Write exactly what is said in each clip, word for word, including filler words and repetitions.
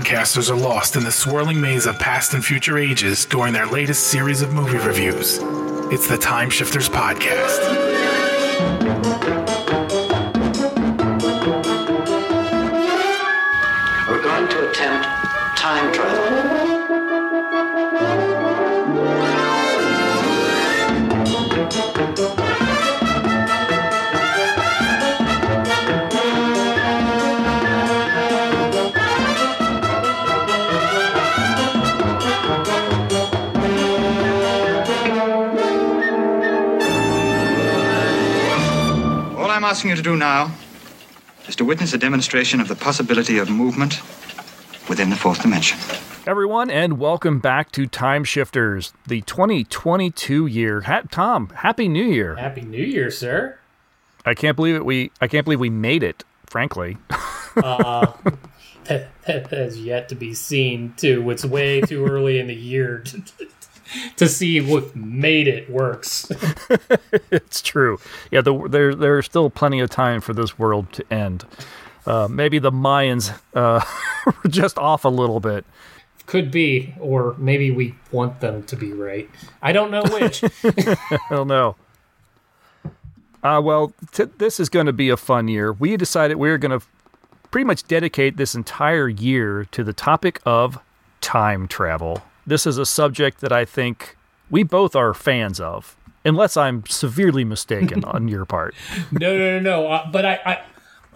podcasters are lost in the swirling maze of past and future ages during their latest series of movie reviews. It's the Time Shifters Podcast. Attempt time travel. All I'm asking you to do now is to witness a demonstration of the possibility of movement within the fourth dimension. Everyone, and welcome back to Time Shifters, the twenty twenty-two year. Ha- Tom, Happy New Year! Happy New Year, sir! I can't believe it. We I can't believe we made it. Frankly, uh, that, that has yet to be seen. Too, it's way too early in the year to, to see what made it works. It's true. Yeah, the, there there's still plenty of time for this world to end. Uh, maybe the Mayans uh, were just off a little bit. Could be, or maybe we want them to be right. I don't know which. I don't know. Uh, well, t- this is going to be a fun year. We decided we were going to f- pretty much dedicate this entire year to the topic of time travel. This is a subject that I think we both are fans of, unless I'm severely mistaken on your part. No, no, no, no. Uh, but I... I-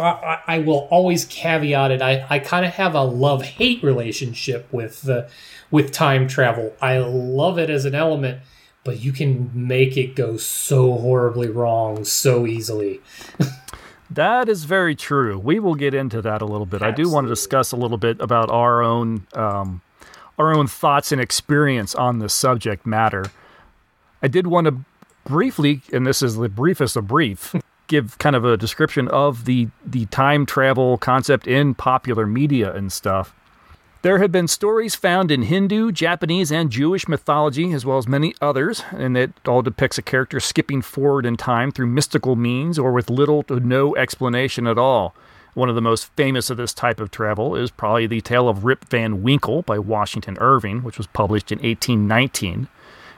I, I will always caveat it. I, I kind of have a love-hate relationship with uh, with time travel. I love it as an element, but you can make it go so horribly wrong so easily. That is very true. We will get into that a little bit. Absolutely. I do want to discuss a little bit about our own um, our own thoughts and experience on the subject matter. I did want to briefly, and this is the briefest of brief, give kind of a description of the, the time travel concept in popular media and stuff. There have been stories found in Hindu, Japanese, and Jewish mythology, as well as many others, and it all depicts a character skipping forward in time through mystical means or with little to no explanation at all. One of the most famous of this type of travel is probably the tale of Rip Van Winkle by Washington Irving, which was published in eighteen nineteen,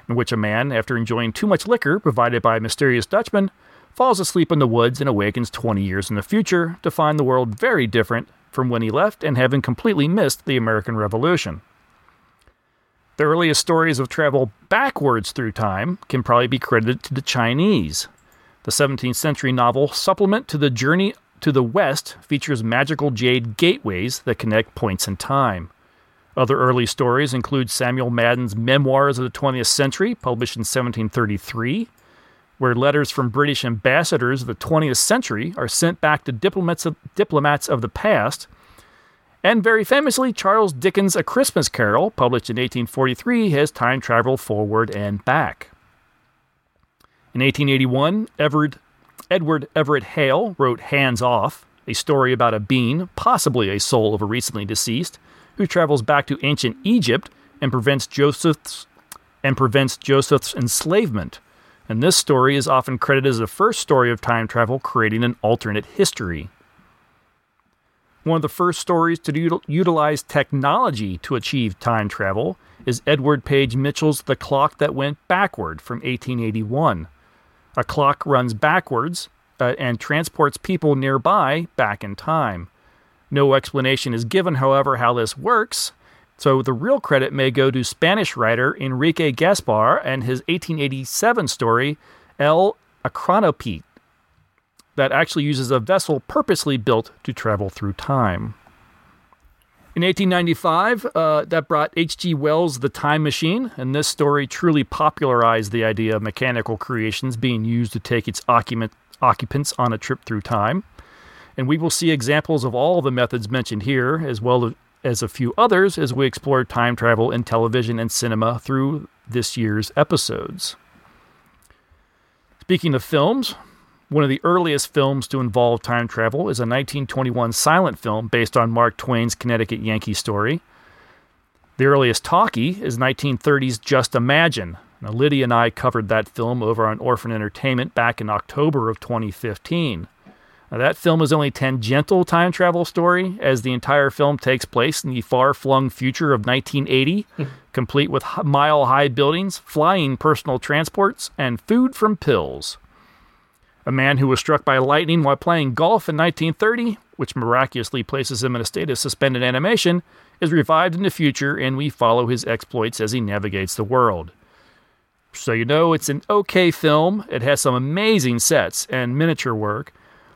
in which a man, after enjoying too much liquor provided by a mysterious Dutchman, falls asleep in the woods and awakens twenty years in the future to find the world very different from when he left and having completely missed the American Revolution. The earliest stories of travel backwards through time can probably be credited to the Chinese. The seventeenth century novel Supplement to the Journey to the West features magical jade gateways that connect points in time. Other early stories include Samuel Madden's Memoirs of the twentieth century, published in seventeen thirty-three, where letters from British ambassadors of the twentieth century are sent back to diplomats of, diplomats of the past, and very famously, Charles Dickens' A Christmas Carol, published in eighteen forty-three, has time travel forward and back. In eighteen eighty-one, Everett, Edward Everett Hale wrote Hands Off, a story about a being, possibly a soul of a recently deceased, who travels back to ancient Egypt and prevents Joseph's, and prevents Joseph's enslavement. And this story is often credited as the first story of time travel creating an alternate history. One of the first stories to util- utilize technology to achieve time travel is Edward Page Mitchell's The Clock That Went Backward from eighteen eighty-one. A clock runs backwards uh, and transports people nearby back in time. No explanation is given, however, how this works. So the real credit may go to Spanish writer Enrique Gaspar and his eighteen eighty-seven story, El Acronopete, that actually uses a vessel purposely built to travel through time. In eighteen ninety-five, uh, that brought H G Wells' The Time Machine, and this story truly popularized the idea of mechanical creations being used to take its occupant, occupants on a trip through time. And we will see examples of all the methods mentioned here, as well as as a few others as we explore time travel in television and cinema through this year's episodes. Speaking of films, one of the earliest films to involve time travel is a nineteen twenty-one silent film based on Mark Twain's Connecticut Yankee story. The earliest talkie is nineteen thirty's Just Imagine. Now, Lydia and I covered that film over on Orphan Entertainment back in October of twenty fifteen. Now, that film is only a tangential time travel story, as the entire film takes place in the far-flung future of nineteen eighty, complete with mile-high buildings, flying personal transports, and food from pills. A man who was struck by lightning while playing golf in nineteen thirty, which miraculously places him in a state of suspended animation, is revived in the future, and we follow his exploits as he navigates the world. So you know it's an okay film. It has some amazing sets and miniature work.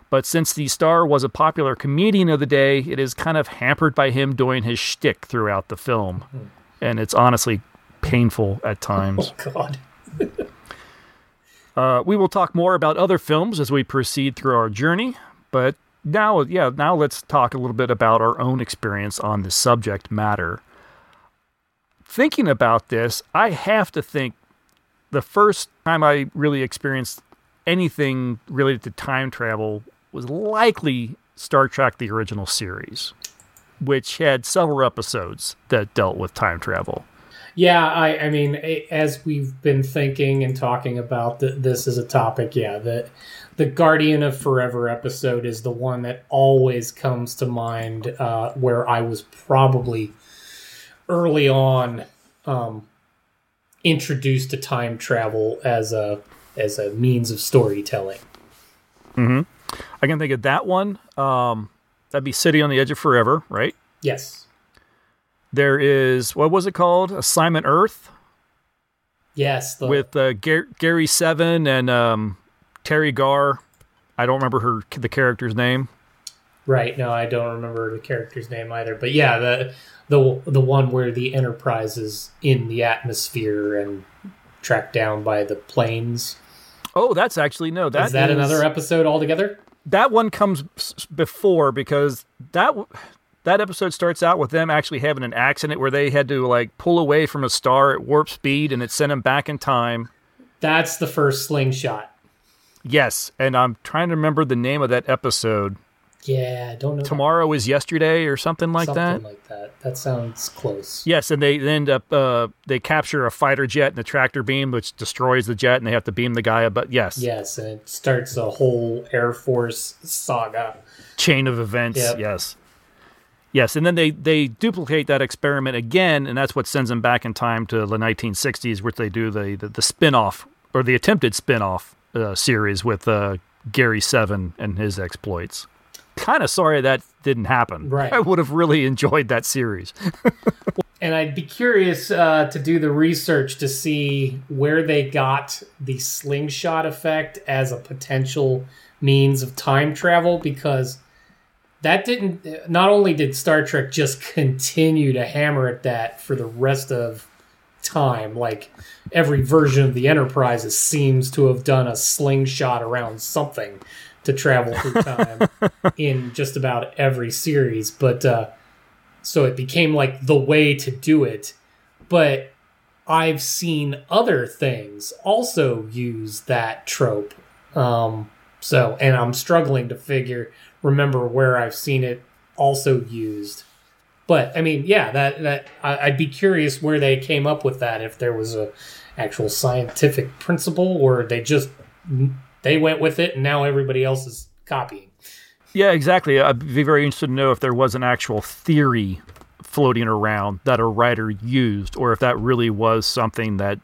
But since the star was a popular comedian of the day, it is kind of hampered by him doing his shtick throughout the film. And it's honestly painful at times. Oh, God. uh, we will talk more about other films as we proceed through our journey. But now, yeah, now let's talk a little bit about our own experience on the subject matter. Thinking about this, I have to think the first time I really experienced anything related to time travel was likely Star Trek, the original series, which had several episodes that dealt with time travel. Yeah, I, I mean, as we've been thinking and talking about the, this as a topic, yeah, the, the Guardian of Forever episode is the one that always comes to mind, uh, where I was probably early on um, introduced to time travel as a as a means of storytelling. Mm-hmm. I can think of that one. Um, that'd be City on the Edge of Forever, right? Yes. There is, what was it called? Assignment Earth? Yes. The... With uh, Gar- Gary Seven and um, Terry Garr. I don't remember her the character's name. Right. No, I don't remember the character's name either. But yeah, the the the one where the Enterprise is in the atmosphere and tracked down by the planes. Oh, that's actually, no. That is that is, another episode altogether? That one comes before, because that that episode starts out with them actually having an accident where they had to like pull away from a star at warp speed and it sent them back in time. That's the first slingshot. Yes, and I'm trying to remember the name of that episode. Yeah, I don't know. Tomorrow that. Is yesterday, or something like something that. Something like that. That sounds close. Yes, and they end up uh, they capture a fighter jet and a tractor beam, which destroys the jet, and they have to beam the guy. But yes, yes, and it starts a whole Air Force saga, chain of events. Yep. Yes, yes, and then they they duplicate that experiment again, and that's what sends them back in time to the nineteen sixties, which they do the the, the spinoff or the attempted spinoff uh, series with uh, Gary Seven and his exploits. Kind of sorry that didn't happen. Right. I would have really enjoyed that series. And I'd be curious uh, to do the research to see where they got the slingshot effect as a potential means of time travel, because that didn't, not only did Star Trek just continue to hammer at that for the rest of time, like every version of the Enterprise seems to have done a slingshot around something to travel through time in just about every series. But uh, so it became like the way to do it. But I've seen other things also use that trope. Um, so, and I'm struggling to figure, remember where I've seen it also used. But I mean, yeah, that, that I, I'd be curious where they came up with that, if there was a actual scientific principle or they just, they went with it, and now everybody else is copying. Yeah, exactly. I'd be very interested to know if there was an actual theory floating around that a writer used, or if that really was something that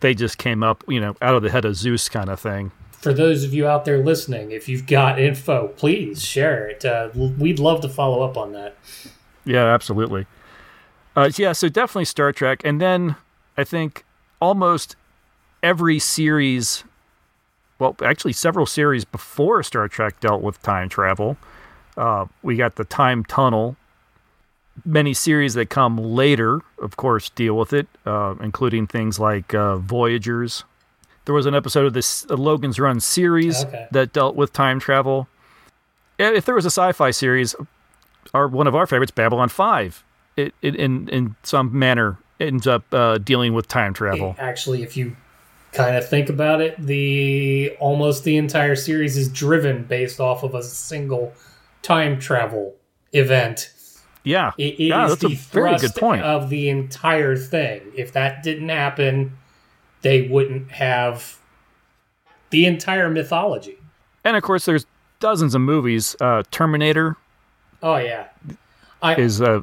they just came up, you know, out of the head of Zeus kind of thing. For those of you out there listening, if you've got info, please share it. Uh, we'd love to follow up on that. Yeah, absolutely. Uh, yeah, so definitely Star Trek. And then I think almost every series... Well, actually, several series before Star Trek dealt with time travel. Uh, we got the Time Tunnel. Many series that come later, of course, deal with it, uh, including things like uh, Voyagers. There was an episode of this uh, Logan's Run series okay. that dealt with time travel. And if there was a sci-fi series, our one of our favorites, Babylon five, it, it in in some manner ends up uh, dealing with time travel. It, actually, if you kind of think about it, the almost the entire series is driven based off of a single time travel event. Yeah, it, it yeah, is that's the a very thrust good point of the entire thing. If that didn't happen, they wouldn't have the entire mythology. And of course, there's dozens of movies. Uh, Terminator. Oh yeah, I, is uh,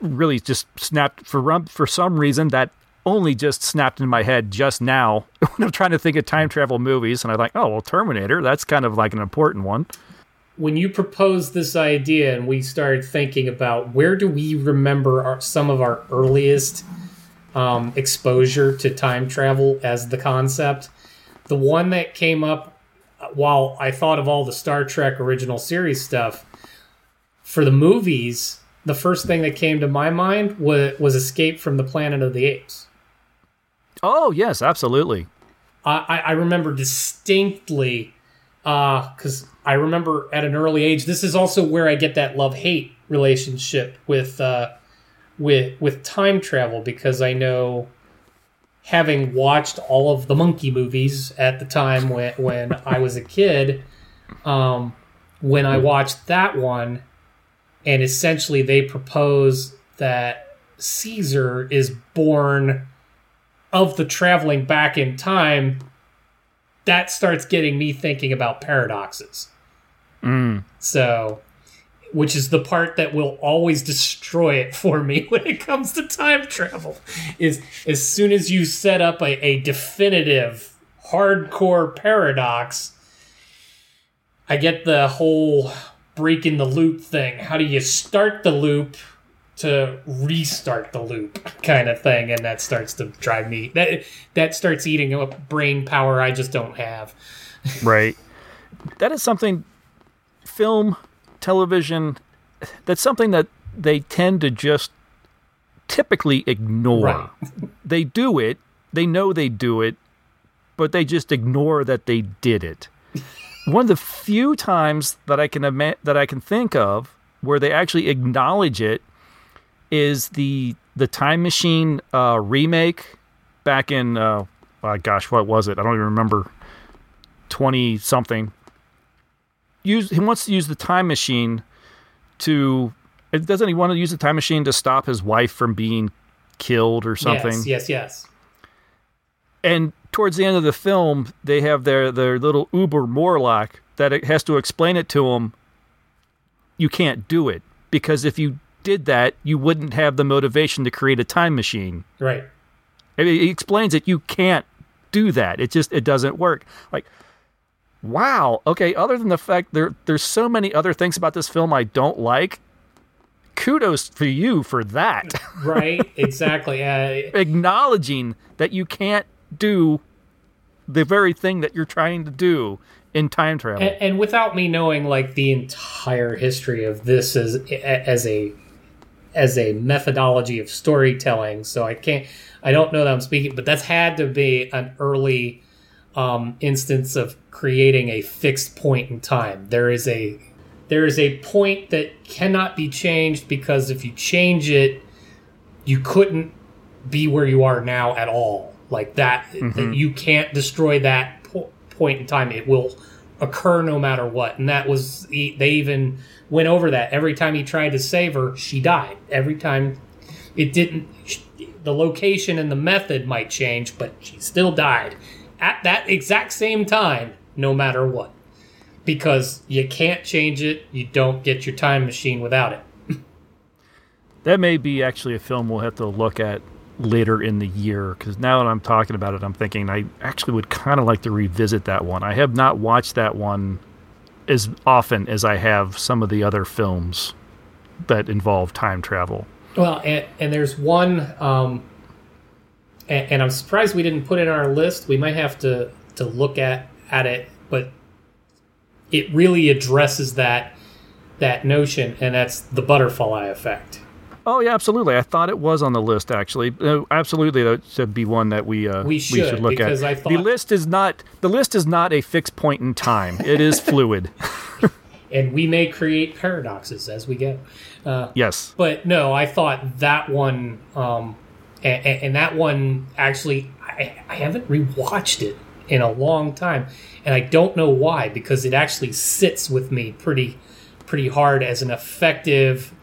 really just snapped for for some reason that only just snapped in my head just now when I'm trying to think of time travel movies, and I'm like, oh well, Terminator. That's kind of like an important one. When you proposed this idea and we started thinking about where do we remember our, some of our earliest um, exposure to time travel as the concept, the one that came up while I thought of all the Star Trek original series stuff, for the movies, the first thing that came to my mind was, was Escape from the Planet of the Apes. Oh, yes, absolutely. I, I remember distinctly... because uh, I remember at an early age, this is also where I get that love-hate relationship with uh, with with time travel, because I know, having watched all of the monkey movies at the time when, when I was a kid, um, when I watched that one, and essentially they propose that Caesar is born of the traveling back in time, that starts getting me thinking about paradoxes. Mm. So, which is the part that will always destroy it for me when it comes to time travel, is as soon as you set up a, a definitive hardcore paradox, I get the whole breaking the loop thing. How do you start the loop to restart the loop kind of thing? And that starts to drive me, that that starts eating up brain power I just don't have. Right. That is something, film, television, that's something that they tend to just typically ignore. Right. They do it, they know they do it, but they just ignore that they did it. One of the few times that I can ima- that I can think of where they actually acknowledge it is the the Time Machine uh, remake back in, uh, oh gosh, what was it? I don't even remember, twenty-something. Use, he wants to use the Time Machine to, doesn't he want to use the Time Machine to stop his wife from being killed or something? Yes, yes, yes. And towards the end of the film, they have their, their little Uber Morlock that it has to explain it to him. You can't do it, because if you did that, you wouldn't have the motivation to create a time machine. Right. I mean, he explains that you can't do that. It just, it doesn't work. Like, wow. Okay. Other than the fact there, there's so many other things about this film I don't like. Kudos for you for that. Right. Exactly. Uh, Acknowledging that you can't do the very thing that you're trying to do in time travel. And, and without me knowing like the entire history of this as, as a, as a methodology of storytelling, so I can't, I don't know that I'm speaking, but that's had to be an early um, instance of creating a fixed point in time. There is a, there is a point that cannot be changed, because if you change it, you couldn't be where you are now at all. Like that, mm-hmm. that you can't destroy that po- point in time. It will occur no matter what. And that was, he, they even went over that. Every time he tried to save her, she died. Every time it didn't, the location and the method might change, but she still died at that exact same time, no matter what. Because you can't change it. You don't get your time machine without it. That may be actually a film we'll have to look at later in the year, because now that I'm talking about it, I'm thinking I actually would kind of like to revisit that one. I have not watched that one as often as I have some of the other films that involve time travel. Well, and, and there's one, um, and, and I'm surprised we didn't put it in our list. We might have to, to look at, at it, but it really addresses that that notion, and that's the butterfly effect. Oh yeah, absolutely. I thought it was on the list actually. Uh, absolutely, that should be one that we uh, we should, we should look because at. I thought... The list is not the list is not a fixed point in time. It is fluid, and we may create paradoxes as we go. Uh, yes, but no, I thought that one, um, and, and that one actually, I, I haven't rewatched it in a long time, and I don't know why, because it actually sits with me pretty pretty hard as an effective.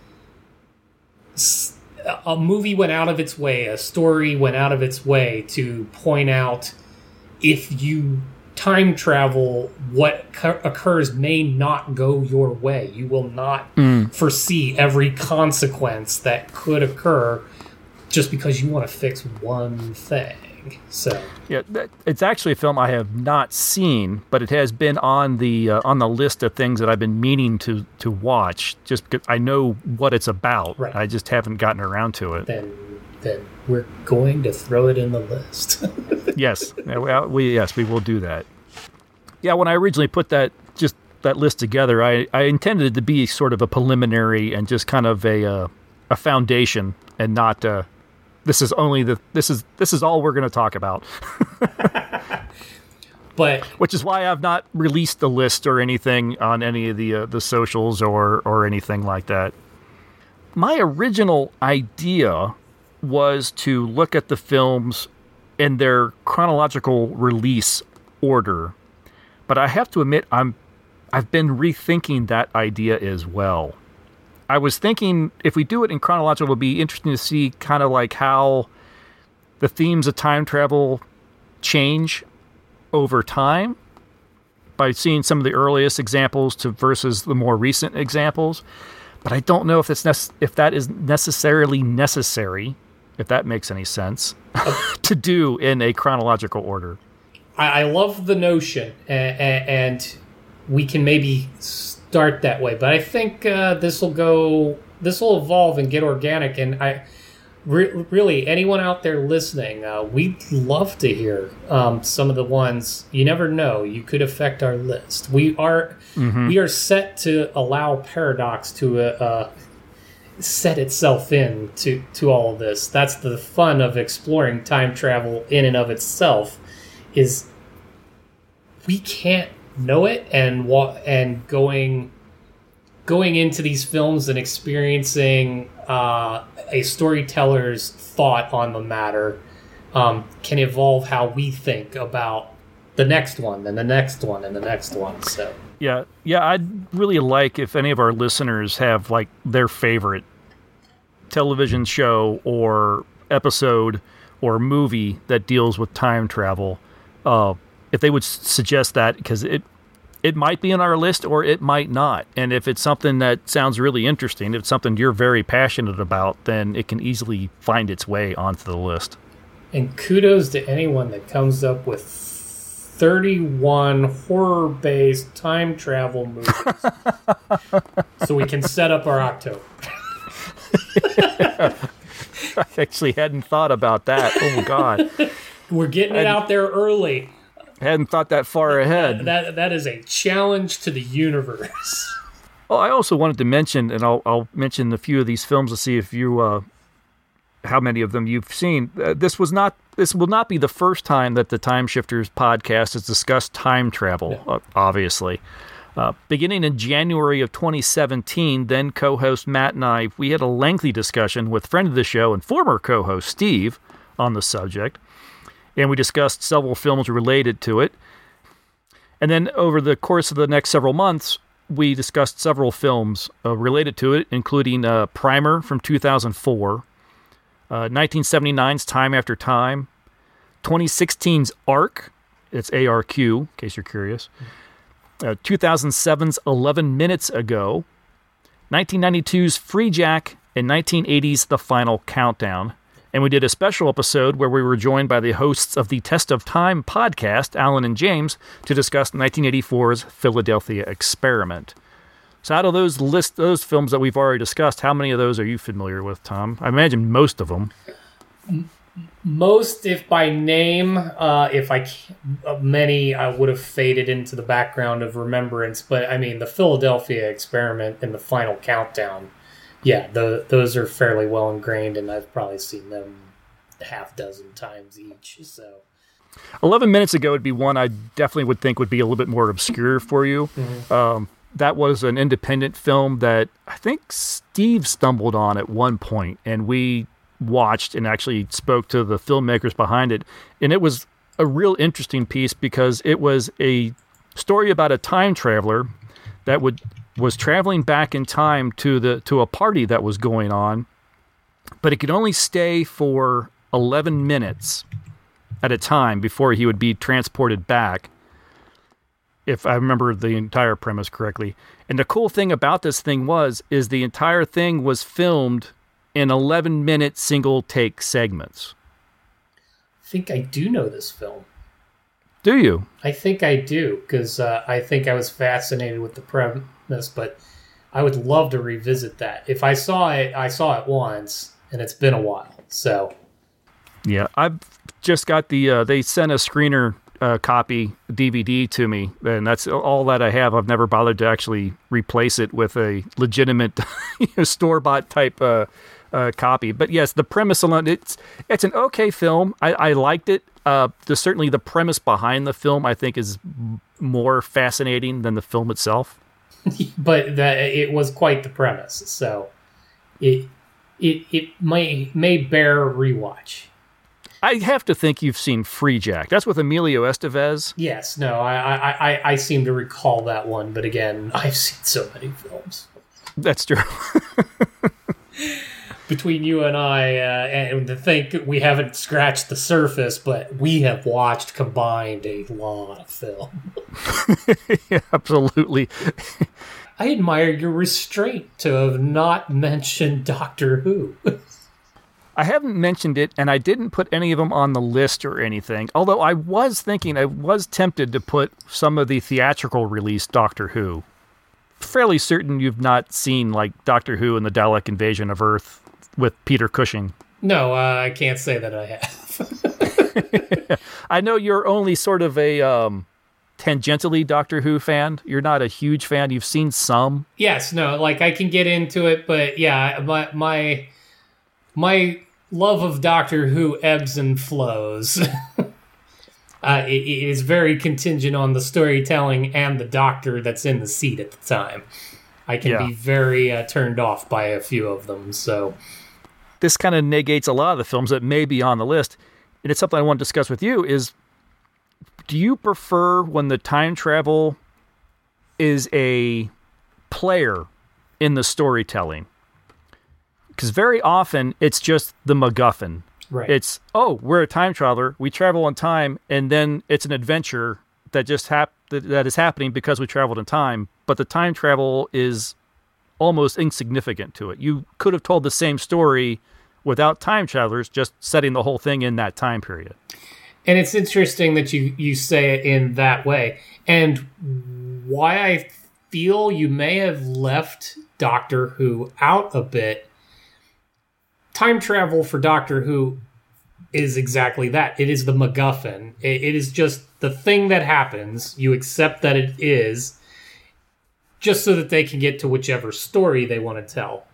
A movie went out of its way, a story went out of its way to point out if you time travel, what co- occurs may not go your way. You will not mm. foresee every consequence that could occur just because you want to fix one thing. So yeah, that, it's actually a film I have not seen, but it has been on the uh, on the list of things that I've been meaning to to watch, just because I know what it's about. Right. I just haven't gotten around to it. Then, then we're going to throw it in the list. Yes, well, we yes we will do that. Yeah, when I originally put that just that list together, I I intended it to be sort of a preliminary and just kind of a uh, a foundation, and not. Uh, This is only the this is this is all we're going to talk about. But which is why I've not released the list or anything on any of the uh, the socials or or anything like that. My original idea was to look at the films in their chronological release order. But I have to admit I'm I've been rethinking that idea as well. I was thinking if we do it in chronological, it would be interesting to see kind of like how the themes of time travel change over time by seeing some of the earliest examples to versus the more recent examples. But I don't know if that's nece- if that is necessarily necessary, if that makes any sense, to do in a chronological order. I, I love the notion, and, and we can maybe start that way, but I think uh, this will go this will evolve and get organic, and I re- really anyone out there listening, uh, we'd love to hear um, some of the ones. You never know, you could affect our list. We are mm-hmm. we are set to allow paradox to uh, uh, set itself in to, to all of this. That's the fun of exploring time travel in and of itself, is we can't know it, and what and going going into these films and experiencing uh a storyteller's thought on the matter um can evolve how we think about the next one and the next one and the next one. So yeah yeah I'd really like if any of our listeners have like their favorite television show or episode or movie that deals with time travel, uh if they would suggest that, because it it might be in our list or it might not. And if it's something that sounds really interesting, if it's something you're very passionate about, then it can easily find its way onto the list. And kudos to anyone that comes up with thirty-one horror-based time travel movies. So we can set up our October. Yeah. I actually hadn't thought about that. Oh, God. We're getting it and- out there early. Hadn't thought that far ahead. That that is a challenge to the universe. Well, I also wanted to mention, and I'll I'll mention a few of these films to see if you, uh, how many of them you've seen. Uh, this was not this will not be the first time that the Time Shifters podcast has discussed time travel. No. Uh, obviously, uh, beginning in January of twenty seventeen, then co-host Matt and I we had a lengthy discussion with friend of the show and former co-host Steve on the subject. And we discussed several films related to it. And then over the course of the next several months, we discussed several films uh, related to it, including uh, Primer from two thousand four, uh, nineteen seventy-nine's Time After Time, twenty sixteen's ARC, it's A R Q, in case you're curious, uh, two thousand seven's eleven Minutes Ago, nineteen ninety-two's Free Jack, and nineteen eighty's The Final Countdown. And we did a special episode where we were joined by the hosts of the Test of Time podcast, Alan and James, to discuss nineteen eighty-four's Philadelphia Experiment. So out of those list, those films that we've already discussed, how many of those are you familiar with, Tom? I imagine most of them. Most, if by name, uh, if I many, I would have faded into the background of remembrance. But, I mean, the Philadelphia Experiment and the Final Countdown, yeah, the, those are fairly well ingrained, and I've probably seen them half dozen times each. So, eleven Minutes Ago would be one I definitely would think would be a little bit more obscure for you. Mm-hmm. Um, that was an independent film that I think Steve stumbled on at one point, and we watched and actually spoke to the filmmakers behind it. And it was a real interesting piece because it was a story about a time traveler that would... was traveling back in time to the to a party that was going on, but he could only stay for eleven minutes at a time before he would be transported back. if I remember the entire premise correctly. And the cool thing about this thing was, is the entire thing was filmed in eleven minute single take segments. I think I do know this film. Do you? I think I do, because uh, I think I was fascinated with the premise, but I would love to revisit that. If I saw it, I saw it once, and it's been a while, so. Yeah, I've just got the, uh, they sent a screener uh, copy D V D to me, and that's all that I have. I've never bothered to actually replace it with a legitimate you know, store-bought type uh, uh, copy. But yes, the premise alone, it's, it's an okay film. I, I liked it. Uh, the, certainly the premise behind the film, I think, is more fascinating than the film itself. But that, it was quite the premise, so it it it may may bear a rewatch. I have to think you've seen Free Jack. That's with Emilio Estevez. Yes, no, I I, I, I seem to recall that one, but again, I've seen so many films. That's true. Between you and I, uh, and to think we haven't scratched the surface, but we have watched combined a lot of film. Yeah, absolutely. I admire your restraint to have not mentioned Doctor Who. I haven't mentioned it, and I didn't put any of them on the list or anything, although I was thinking, I was tempted to put some of the theatrical release Doctor Who. Fairly certain you've not seen, like, Doctor Who and the Dalek Invasion of Earth with Peter Cushing. No, uh, I can't say that I have. I know you're only sort of a um, tangentially Doctor Who fan. You're not a huge fan. You've seen some. Yes, no, like I can get into it, but yeah, my my, my love of Doctor Who ebbs and flows. uh, it, it is very contingent on the storytelling and the doctor that's in the seat at the time. I can yeah. be very uh, turned off by a few of them. So this kind of negates a lot of the films that may be on the list. And it's something I want to discuss with you is, do you prefer when the time travel is a player in the storytelling? Because very often it's just the MacGuffin. Right. It's, oh, we're a time traveler. We travel in time. And then it's an adventure that just hap- that is happening because we traveled in time. But the time travel is almost insignificant to it. You could have told the same story without time travelers, just setting the whole thing in that time period. And it's interesting that you, you say it in that way. And why I feel you may have left Doctor Who out a bit, time travel for Doctor Who is exactly that. It is the MacGuffin. It, it is just the thing that happens. You accept that it is, just so that they can get to whichever story they want to tell.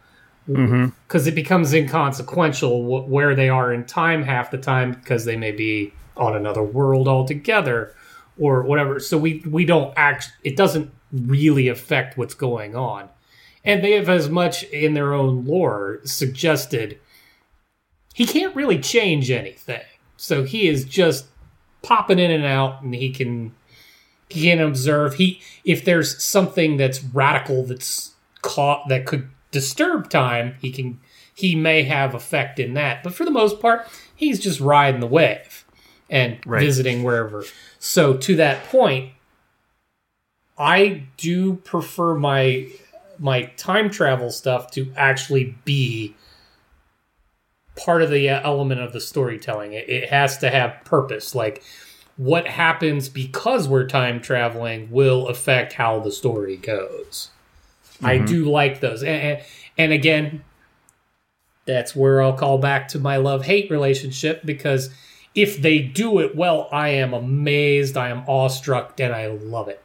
Because mm-hmm. it becomes inconsequential wh- where they are in time half the time, because they may be on another world altogether or whatever. So we, we don't act, it doesn't really affect what's going on. And they have as much in their own lore suggested he can't really change anything. So he is just popping in and out, and he can... He can observe. He if there's something that's radical that's caught that could disturb time, he can he may have effect in that. But for the most part, he's just riding the wave and right. visiting wherever. So to that point, I do prefer my my time travel stuff to actually be part of the element of the storytelling. It, it has to have purpose, like. What happens because we're time traveling will affect how the story goes. Mm-hmm. I do like those. And, and, and again, that's where I'll call back to my love-hate relationship, because if they do it well, I am amazed, I am awestruck, and I love it.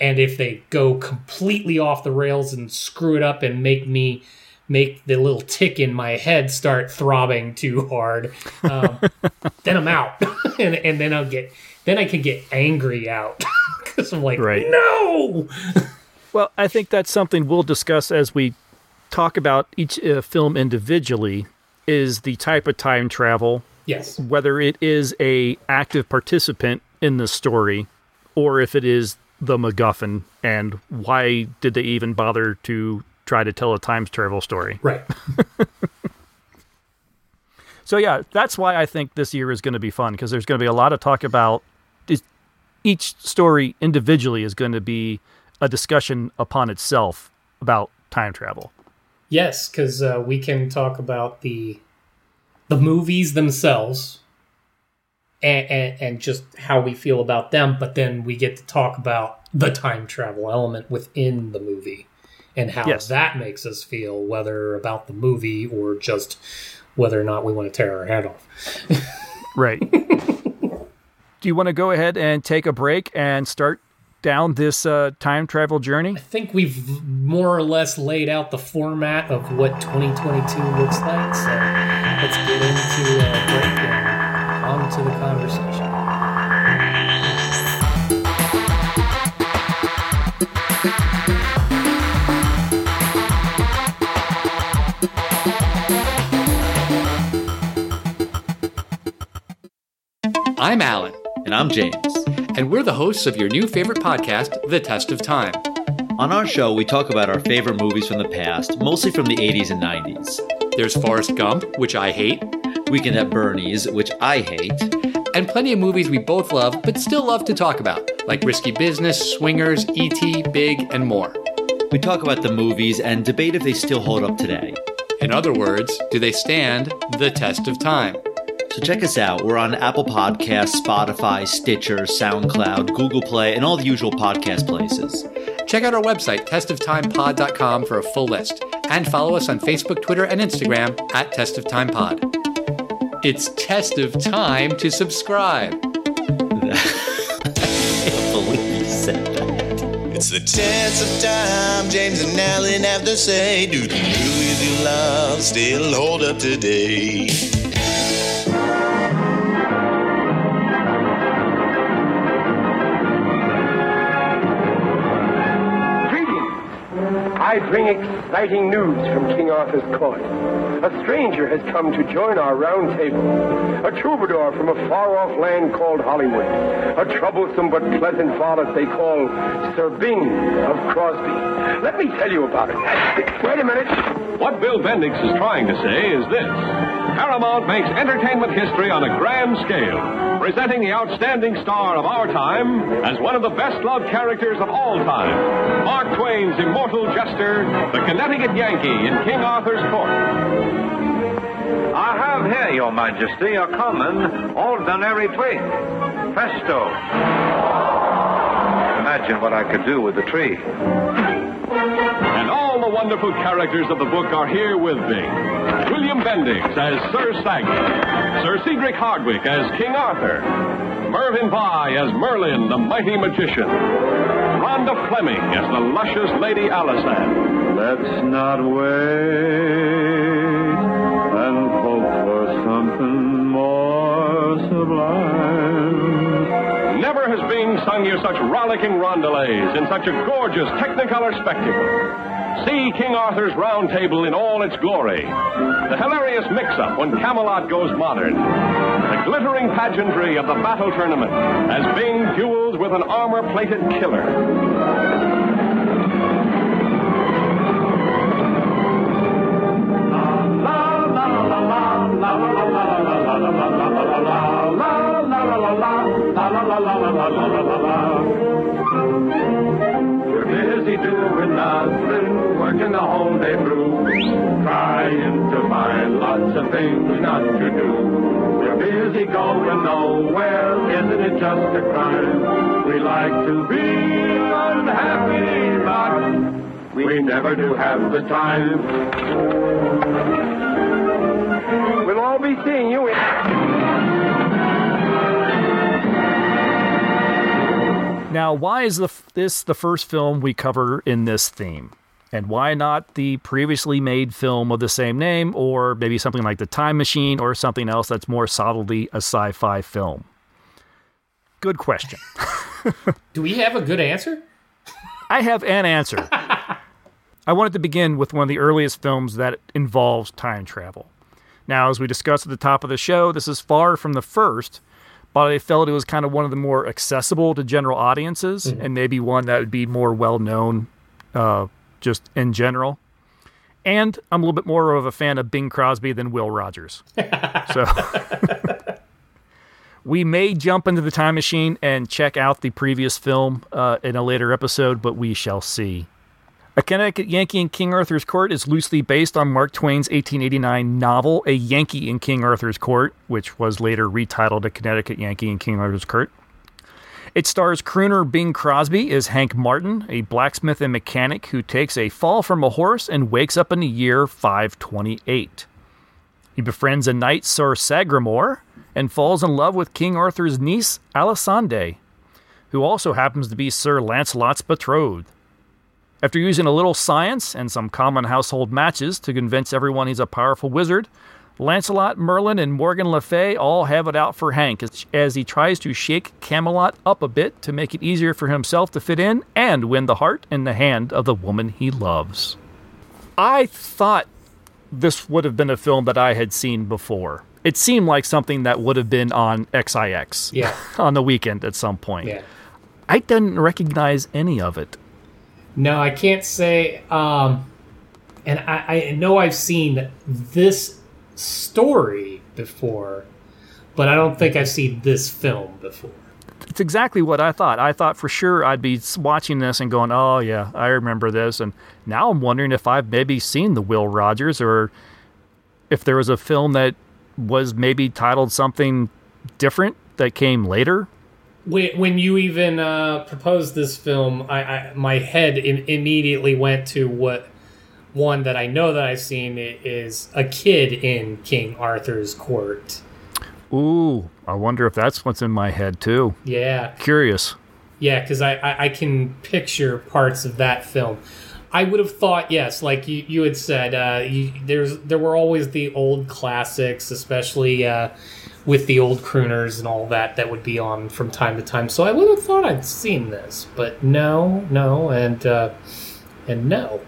And if they go completely off the rails and screw it up and make me make the little tick in my head start throbbing too hard, um, then I'm out. and and then I'll get, then I can get angry out, because I'm like, right. no! Well, I think that's something we'll discuss as we talk about each uh, film individually, is the type of time travel. Yes. Whether it is a active participant in the story, or if it is the MacGuffin, and why did they even bother to try to tell a time travel story. Right. So yeah, that's why I think this year is going to be fun, because there's going to be a lot of talk about each story individually is going to be a discussion upon itself about time travel. Yes, because uh, we can talk about the the movies themselves and, and, and just how we feel about them, but then we get to talk about the time travel element within the movie and how yes. that makes us feel, whether about the movie or just whether or not we want to tear our head off. Right. Do you want to go ahead and take a break and start down this uh, time travel journey? I think we've more or less laid out the format of what twenty twenty-two looks like, so let's get into a break and onto the conversation. I'm Alan. And I'm James. And we're the hosts of your new favorite podcast, The Test of Time. On our show, we talk about our favorite movies from the past, mostly from the eighties and nineties. There's Forrest Gump, which I hate. Weekend at Bernie's, which I hate. And plenty of movies we both love, but still love to talk about, like Risky Business, Swingers, E T, Big, and more. We talk about the movies and debate if they still hold up today. In other words, do they stand the test of time? So check us out. We're on Apple Podcasts, Spotify, Stitcher, SoundCloud, Google Play, and all the usual podcast places. Check out our website, test of time pod dot com, for a full list. And follow us on Facebook, Twitter, and Instagram at test of time pod. It's Test of Time to subscribe. I can't believe you said that. It's the test of time. James and Alan have to say, do the movies you love still hold up today? I bring exciting news from King Arthur's court. A stranger has come to join our round table. A troubadour from a far-off land called Hollywood. A troublesome but pleasant varlet they call Sir Bing of Crosby. Let me tell you about it. Wait a minute. What Bill Bendix is trying to say is this. Paramount makes entertainment history on a grand scale, presenting the outstanding star of our time as one of the best-loved characters of all time. Mark Twain's immortal jester, the Connecticut Yankee in King Arthur's Court. I have here, Your Majesty, a common, ordinary twig. Presto. Imagine what I could do with the tree. And all the wonderful characters of the book are here with me. William Bendix as Sir Sagramore. Sir Cedric Hardwick as King Arthur. Merlin Pye as Merlin, the mighty magician. Rhonda Fleming as the luscious Lady Alisande. Let's not wait and hope for something more sublime. Never has Bing sung you such rollicking roundelays in such a gorgeous technicolor spectacle. See King Arthur's Round Table in all its glory. The hilarious mix-up when Camelot goes modern. The glittering pageantry of the battle tournament as Bing duels with an armor-plated killer. We're busy doing nothing, working the whole day through, trying to find lots of things not to do. We're busy going nowhere, isn't it just a crime? We like to be unhappy, but we never do have the time. We'll all be seeing you in... Now, why is the, this the first film we cover in this theme? And why not the previously made film of the same name, or maybe something like The Time Machine, or something else that's more solidly a sci-fi film? Good question. Do we have a good answer? I have an answer. I wanted to begin with one of the earliest films that involves time travel. Now, as we discussed at the top of the show, this is far from the first, but I felt it was kind of one of the more accessible to general audiences, mm-hmm. and maybe one that would be more well-known uh, just in general. And I'm a little bit more of a fan of Bing Crosby than Will Rogers. So We may jump into the time machine and check out the previous film uh, in a later episode, but we shall see. A Connecticut Yankee in King Arthur's Court is loosely based on Mark Twain's eighteen eighty-nine novel, A Yankee in King Arthur's Court, which was later retitled A Connecticut Yankee in King Arthur's Court. It stars crooner Bing Crosby as Hank Martin, a blacksmith and mechanic who takes a fall from a horse and wakes up in the year five twenty-eight. He befriends a knight, Sir Sagramore, and falls in love with King Arthur's niece, Alisande, who also happens to be Sir Lancelot's betrothed. After using a little science and some common household matches to convince everyone he's a powerful wizard, Lancelot, Merlin, and Morgan Le Fay all have it out for Hank as he tries to shake Camelot up a bit to make it easier for himself to fit in and win the heart and the hand of the woman he loves. I thought this would have been a film that I had seen before. It seemed like something that would have been on X I X yeah. on the weekend at some point. Yeah. I didn't recognize any of it. No, I can't say. Um, and I, I know I've seen this story before, but I don't think I've seen this film before. It's exactly what I thought. I thought for sure I'd be watching this and going, oh, yeah, I remember this. And now I'm wondering if I've maybe seen the Will Rogers or if there was a film that was maybe titled something different that came later. When you even uh, proposed this film, I, I my head in, immediately went to what one that I know that I've seen is A Kid in King Arthur's Court. Ooh, I wonder if that's what's in my head too. Yeah. Curious. Yeah, because I, I, I can picture parts of that film. I would have thought, yes, like you, you had said, uh, you, there's there were always the old classics, especially... Uh, with the old crooners and all that that would be on from time to time. So I would have thought I'd seen this, but no, no, and uh, and no.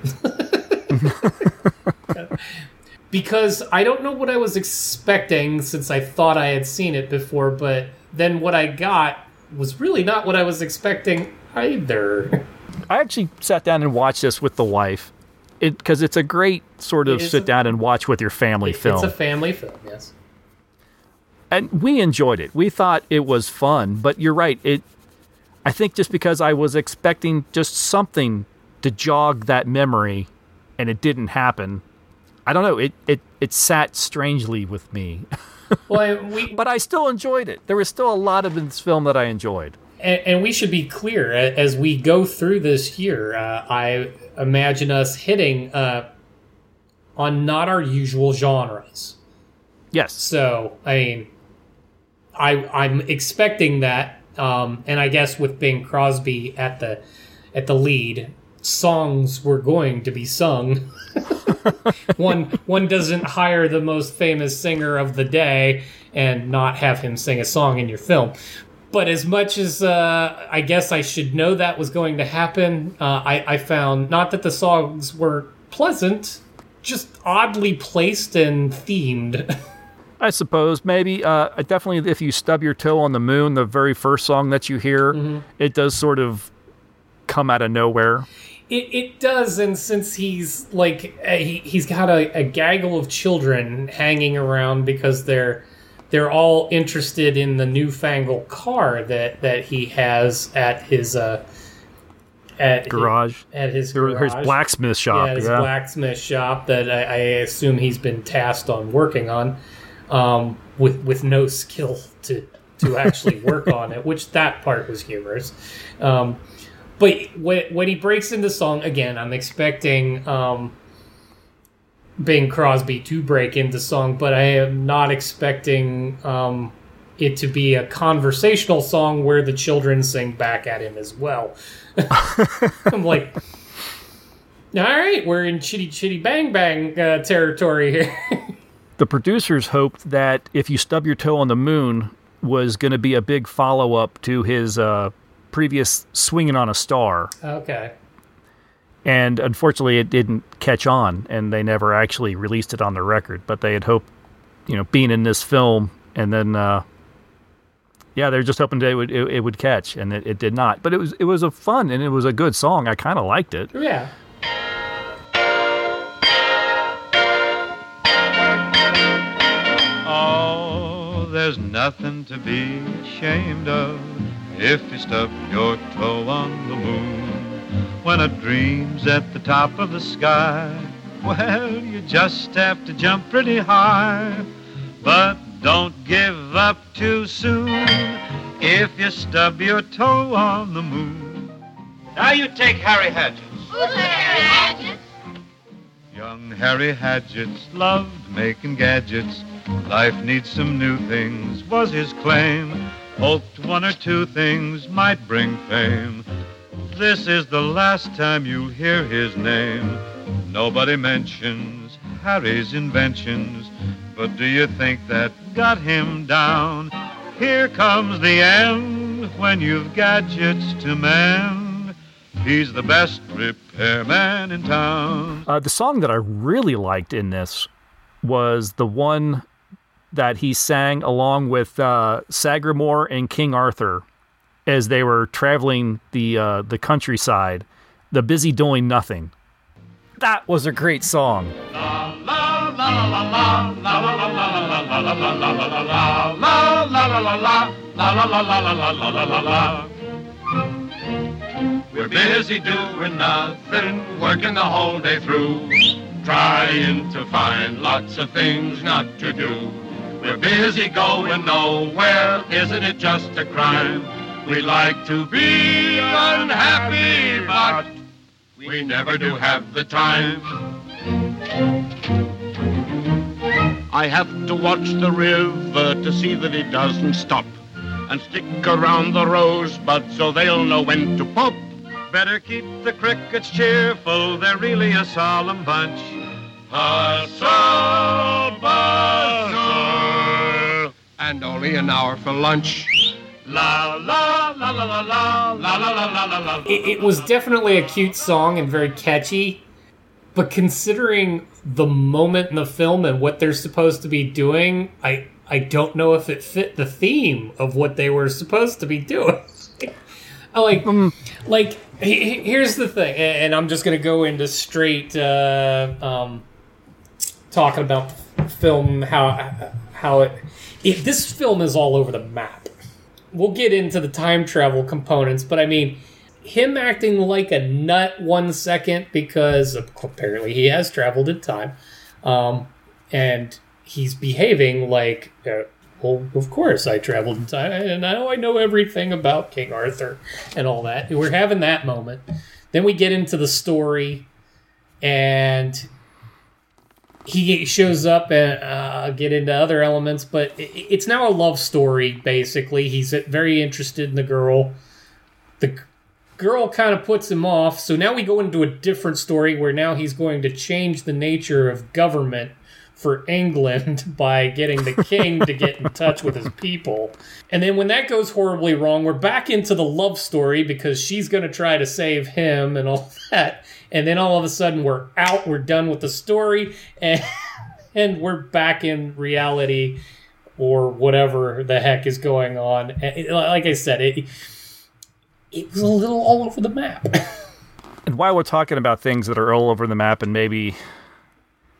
Because I don't know what I was expecting since I thought I had seen it before, but then what I got was really not what I was expecting either. I actually sat down and watched this with the wife, it because it's a great sort of sit a, down and watch with your family it, film. It's a family film, yes. And we enjoyed it. We thought it was fun, but you're right. It, I think just because I was expecting just something to jog that memory and it didn't happen, I don't know, it it, it sat strangely with me. Well, I, we, but I still enjoyed it. There was still a lot of this film that I enjoyed. And, and we should be clear, as we go through this year, uh, I imagine us hitting uh, on not our usual genres. Yes. So, I mean... I, I'm expecting that, um, and I guess with Bing Crosby at the at the lead, songs were going to be sung. one one doesn't hire the most famous singer of the day and not have him sing a song in your film. But as much as uh, I guess I should know that was going to happen, uh, I, I found not that the songs were pleasant, just oddly placed and themed. I suppose maybe uh, definitely if you stub your toe on the moon, the very first song that you hear, mm-hmm. it does sort of come out of nowhere. It, it does, and since he's like he, he's got a, a gaggle of children hanging around because they're they're all interested in the newfangled car that, that he has at his uh at garage his, at his garage. his blacksmith shop, yeah, his yeah. blacksmith shop that I, I assume he's been tasked on working on. Um, with with no skill to to actually work on it, which that part was humorous. Um, but when, when he breaks into song, again, I'm expecting um, Bing Crosby to break into song, but I am not expecting um, it to be a conversational song where the children sing back at him as well. I'm like, all right, we're in chitty chitty bang bang uh, territory here. The producers hoped that If You Stub Your Toe on the Moon was going to be a big follow-up to his uh, previous Swinging on a Star. Okay. And unfortunately, it didn't catch on, and they never actually released it on the record. But they had hoped, you know, being in this film, and then, uh, yeah, they were just hoping that it would, it, it would catch, and it, it did not. But it was it was a fun, and it was a good song. I kind of liked it. Yeah. There's nothing to be ashamed of if you stub your toe on the moon. When a dream's at the top of the sky, well, you just have to jump pretty high. But don't give up too soon if you stub your toe on the moon. Now you take Harry Hatches. Who's Harry Hatches? Young Harry Hatches loved making gadgets. Life needs some new things was his claim. Hoped one or two things might bring fame. This is the last time you'll hear his name. Nobody mentions Harry's inventions, but do you think that got him down? Here comes the end when you've gadgets to mend. He's the best repairman in town. Uh, the song that I really liked in this was the one that he sang along with uh, Sagramore and King Arthur as they were traveling the uh, the countryside, the busy doing nothing. That was a great song. La la la la la la la la la la la la la la la la la. We're busy doing nothing, working the whole day through, trying to find lots of things not to do. We're busy going nowhere, isn't it just a crime? We like to be unhappy, but we never do have the time. I have to watch the river to see that it doesn't stop, and stick around the rosebud so they'll know when to pop. Better keep the crickets cheerful, they're really a solemn bunch. Hustle, bustle, and only an hour for lunch. La la la la la la la la la la. It was definitely a cute song and very catchy, but considering the moment in the film and what they're supposed to be doing, I I don't know if it fit the theme of what they were supposed to be doing. like mm. like here's the thing, and I'm just gonna go into straight uh, um, talking about film how how it if this film is all over the map. We'll get into the time travel components, but I mean, him acting like a nut one second because apparently he has traveled in time, um, and he's behaving like, uh, well, of course I traveled in time, and now I know everything about King Arthur and all that. We're having that moment. Then we get into the story, and he shows up and uh, get into other elements, but it's now a love story, basically. He's very interested in the girl. The girl kind of puts him off, so now we go into a different story where now he's going to change the nature of government for England by getting the king to get in touch with his people. And then when that goes horribly wrong, we're back into the love story because she's going to try to save him and all that. And then all of a sudden we're out, we're done with the story, and and we're back in reality or whatever the heck is going on. It, like I said, it it was a little all over the map. And while we're talking about things that are all over the map, and maybe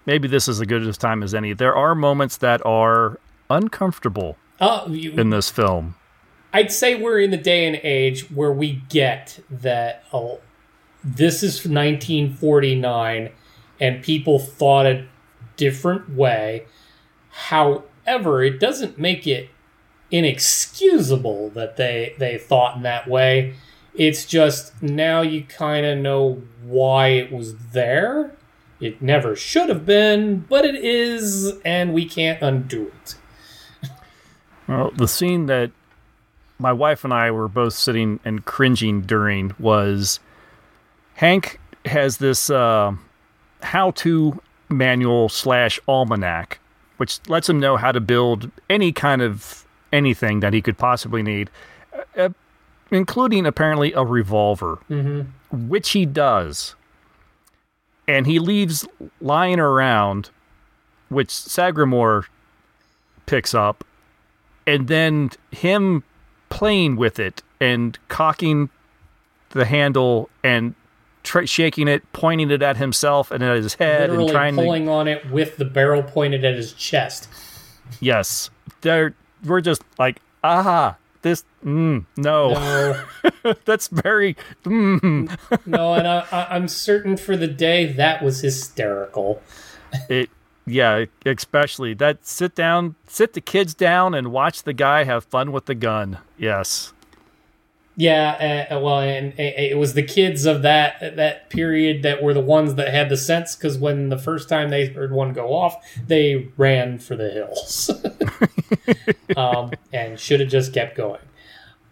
maybe this is as good a time as any, there are moments that are uncomfortable uh, you, in this film. I'd say we're in the day and age where we get that... Oh, this is nineteen forty-nine, and people thought a different way. However, it doesn't make it inexcusable that they, they thought in that way. It's just now you kind of know why it was there. It never should have been, but it is, and we can't undo it. Well, the scene that my wife and I were both sitting and cringing during was... Hank has this uh, how-to manual slash almanac, which lets him know how to build any kind of anything that he could possibly need, uh, including apparently a revolver, mm-hmm. which he does. And he leaves lying around, which Sagramore picks up, and then him playing with it and cocking the handle and shaking it, pointing it at himself and at his head. Literally and trying pulling to... on it with the barrel pointed at his chest. Yes. There, we're just like, aha, this, mm, no. no. That's very, mm. No, and I, I, I'm certain for the day that was hysterical. It, yeah, especially that sit down, sit the kids down and watch the guy have fun with the gun. Yes. Yeah, uh, well, and uh, it was the kids of that that period that were the ones that had the sense, because when the first time they heard one go off, they ran for the hills um, and should have just kept going.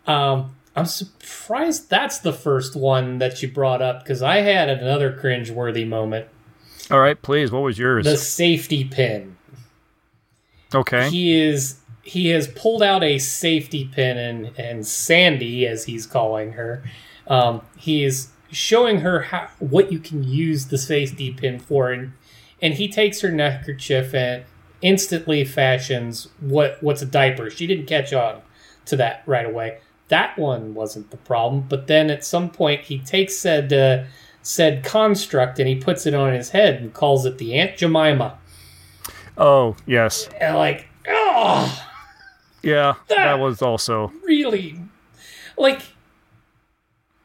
Um, I'm surprised that's the first one that you brought up, because I had another cringeworthy moment. All right, please. What was yours? The safety pin. Okay. He is... He has pulled out a safety pin, and, and Sandy, as he's calling her, um, he is showing her how, what you can use the safety pin for. And, and he takes her neckerchief and instantly fashions what what's a diaper. She didn't catch on to that right away. That one wasn't the problem. But then at some point, he takes said, uh, said construct and he puts it on his head and calls it the Aunt Jemima. Oh, yes. And like, oh! Yeah, that, that was also... Really? Like,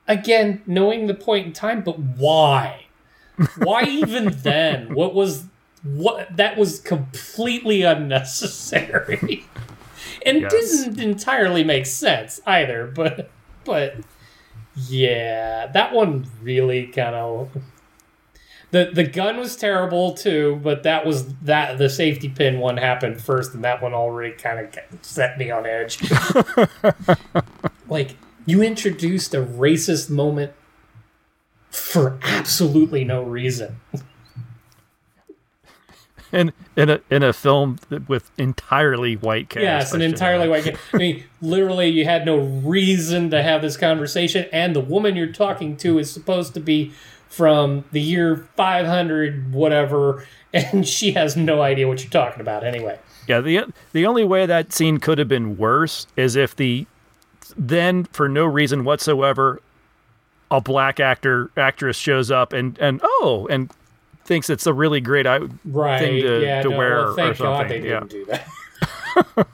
again, knowing the point in time, but why? Why even then? What was... what That was completely unnecessary. And yes. Didn't entirely make sense either, but... But, yeah, that one really kind of... The the gun was terrible too, but that was that the safety pin one happened first, and that one already kind of set me on edge. Like, you introduced a racist moment for absolutely no reason. In in a in a film with entirely white cast. Yes, an entirely white cast. I mean, literally, you had no reason to have this conversation, and the woman you're talking to is supposed to be from the year five hundred, whatever, and she has no idea what you're talking about anyway. Yeah, the the only way that scene could have been worse is if the then, for no reason whatsoever, a black actor actress shows up and, and oh, and thinks it's a really great I- right. thing to, yeah, to no, wear well, thank or something. God they yeah. didn't do that.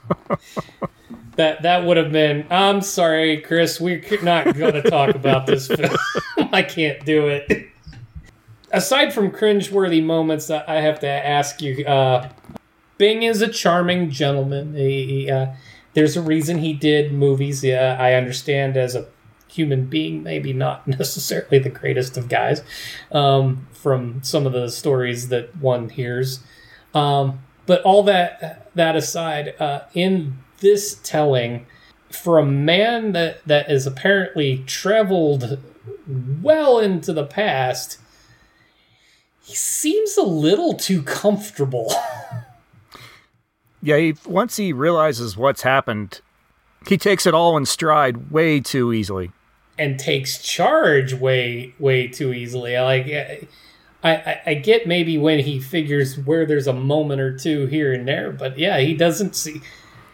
That that would have been, I'm sorry, Chris, we're not going to talk about this film. I can't do it. Aside from cringeworthy moments, I have to ask you, uh, Bing is a charming gentleman. He, he, uh, there's a reason he did movies. Yeah, I understand as a human being, maybe not necessarily the greatest of guys, um, from some of the stories that one hears. Um, but all that that aside, uh, in this telling, for a man that, that is apparently traveled well into the past, he seems a little too comfortable. Yeah, he, once he realizes what's happened, he takes it all in stride way too easily. And takes charge way, way too easily. Like, I, I, I get maybe when he figures where there's a moment or two here and there, but yeah, he doesn't see...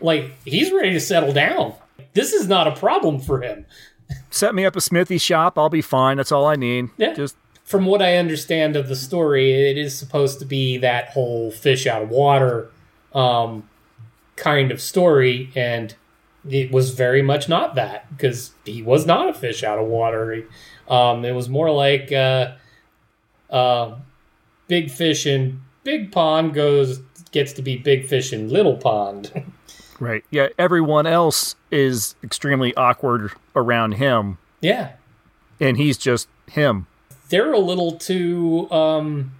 Like, he's ready to settle down. This is not a problem for him. Set me up a smithy shop. I'll be fine. That's all I need. Yeah. Just from what I understand of the story, it is supposed to be that whole fish out of water um, kind of story. And it was very much not that, because he was not a fish out of water. Um, it was more like uh, uh, big fish in big pond goes gets to be big fish in little pond. Right. Yeah. Everyone else is extremely awkward around him. Yeah. And he's just him. They're a little too um,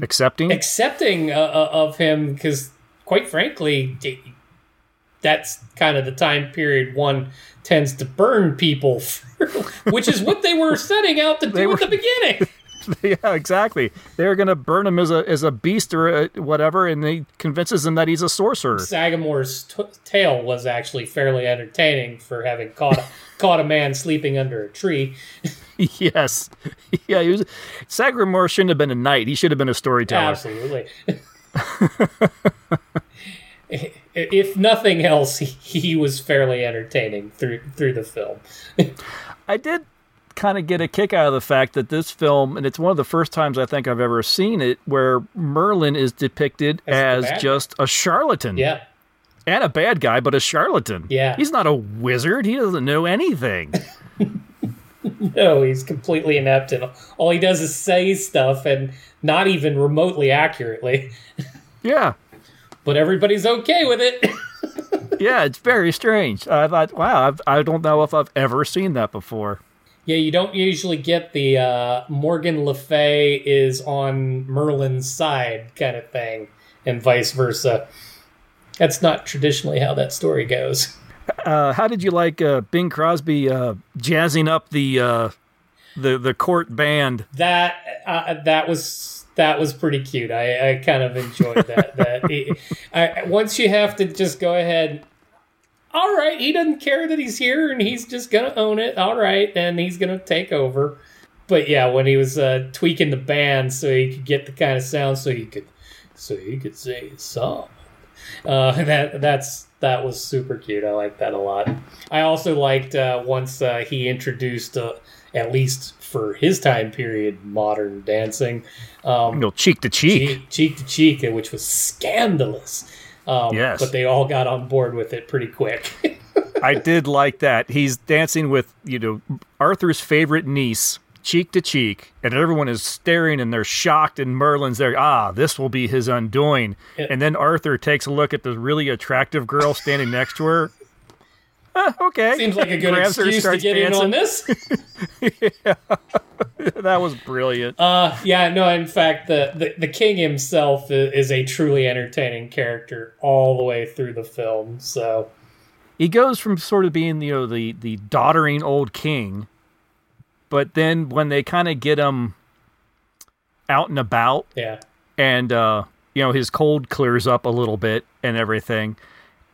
accepting, accepting uh, of him, because, quite frankly, that's kind of the time period one tends to burn people, for, which is what they were setting out to do were- at the beginning. Yeah, exactly. They're going to burn him as a as a beast or a whatever, and he convinces him that he's a sorcerer. Sagamore's t- tale was actually fairly entertaining for having caught caught a man sleeping under a tree. Yes. Yeah, he was, Sagramore shouldn't have been a knight. He should have been a storyteller. Absolutely. If nothing else, he, he was fairly entertaining through through the film. I did kind of get a kick out of the fact that this film, and it's one of the first times I think I've ever seen it, where Merlin is depicted as, as just a charlatan. Yeah. And a bad guy, but a charlatan. Yeah. He's not a wizard. He doesn't know anything. No, he's completely inept, and all he does is say stuff, and not even remotely accurately. Yeah. But everybody's okay with it. Yeah, it's very strange. I thought, wow, I've, I don't know if I've ever seen that before. Yeah, you don't usually get the uh, Morgan Le Fay is on Merlin's side kind of thing, and vice versa. That's not traditionally how that story goes. Uh, how did you like uh, Bing Crosby uh, jazzing up the uh, the the court band? That uh, that was that was pretty cute. I, I kind of enjoyed that. that it, I, once you have to just go ahead. All right, he doesn't care that he's here, and he's just gonna own it. All right, and he's gonna take over. But yeah, when he was uh, tweaking the band so he could get the kind of sound, so he could so he could sing his song. Uh, that that's that was super cute. I liked that a lot. I also liked uh, once uh, he introduced, uh, at least for his time period, modern dancing. Um, no, cheek to cheek, cheek to cheek, which was scandalous. Um, yes. But they all got on board with it pretty quick. I did like that. He's dancing with, you know, Arthur's favorite niece, cheek to cheek, and everyone is staring and they're shocked, and Merlin's there, ah, this will be his undoing. Yeah. And then Arthur takes a look at the really attractive girl standing next to her. Ah, okay. Seems like a good excuse to get dancing in on this. Yeah. That was brilliant. Uh, yeah, no, in fact, the, the, the king himself is a truly entertaining character all the way through the film. So he goes from sort of being, you know, the, the doddering old king, but then when they kind of get him out and about, yeah, and, uh, you know, his cold clears up a little bit and everything,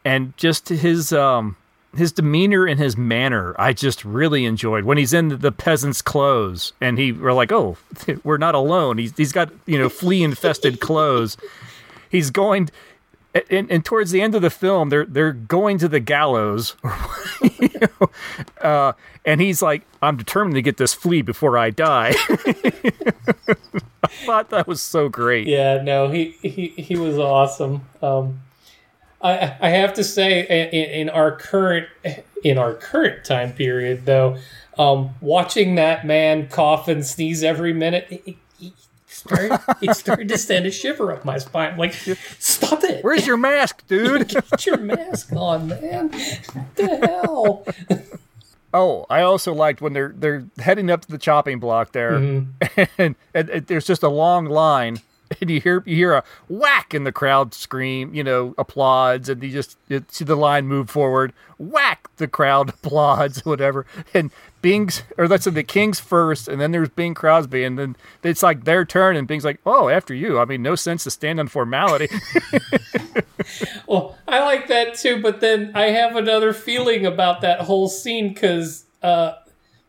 and just his... um. His demeanor and his manner, I just really enjoyed. When he's in the peasant's clothes, and he we're like, oh, we're not alone. He's He's got, you know, flea-infested clothes. He's going, and, and towards the end of the film, they're they're going to the gallows. You know, uh, and he's like, I'm determined to get this flea before I die. I thought that was so great. Yeah, no, he, he, he was awesome. Um I, I have to say, in, in our current in our current time period, though, um, watching that man cough and sneeze every minute, it, it, started, it started to send a shiver up my spine. I'm like, stop it! Where's your mask, dude? Get your mask on, man! What the hell? Oh, I also liked when they're they're heading up to the chopping block there, mm-hmm. and, and, and there's just a long line. And you hear you hear a whack, and the crowd scream, you know, applauds, and you just you see the line move forward. Whack, the crowd applauds, whatever. And Bing's, or let's say the King's first, and then there's Bing Crosby, and then it's like their turn, and Bing's like, oh, after you. I mean, no sense to stand on formality. Well, I like that too, but then I have another feeling about that whole scene, because uh,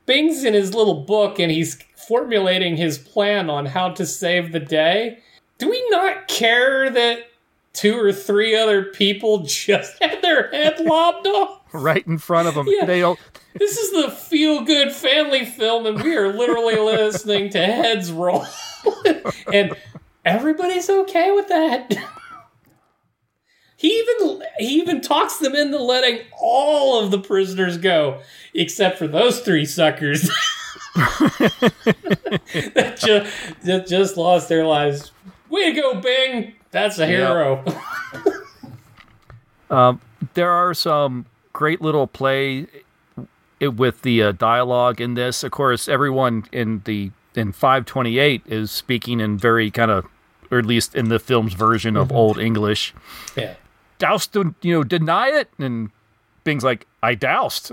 Bing's in his little book, and he's formulating his plan on how to save the day. Do we not care that two or three other people just had their head lobbed off? Right in front of them. Yeah. They all... This is the feel-good family film, and we are literally listening to heads roll. And everybody's okay with that. He even he even talks them into letting all of the prisoners go, except for those three suckers that just, that just lost their lives. Way to go, Bing! That's a hero. Yep. um, there are some great little play with the uh, dialogue in this. Of course, everyone in the in five twenty-eight is speaking in very kind of, or at least in the film's version of mm-hmm. Old English. Yeah, doused, you know, deny it, and Bing's like, I doused.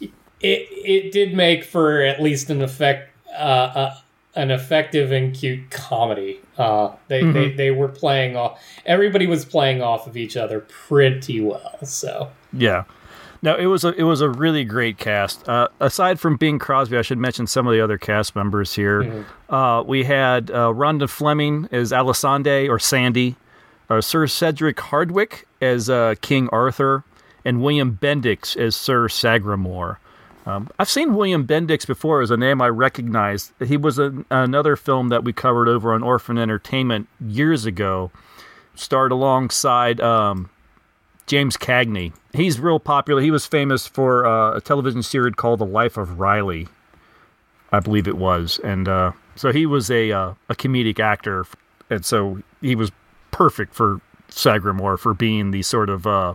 it it did make for at least an effect. Uh, uh, an effective and cute comedy. Uh, they, mm-hmm. they they were playing off... Everybody was playing off of each other pretty well, so... Yeah. No, it was a, it was a really great cast. Uh, aside from Bing Crosby, I should mention some of the other cast members here. Mm-hmm. Uh, we had uh, Rhonda Fleming as Alisande, or Sandy, uh, Sir Cedric Hardwick as uh, King Arthur, and William Bendix as Sir Sagramore. Um, I've seen William Bendix before as a name I recognized. He was in another film that we covered over on Orphan Entertainment years ago. starred alongside um, James Cagney. He's real popular. He was famous for uh, a television series called The Life of Riley, I believe it was. And uh, so he was a uh, a comedic actor, and so he was perfect for Sagramore for being the sort of uh,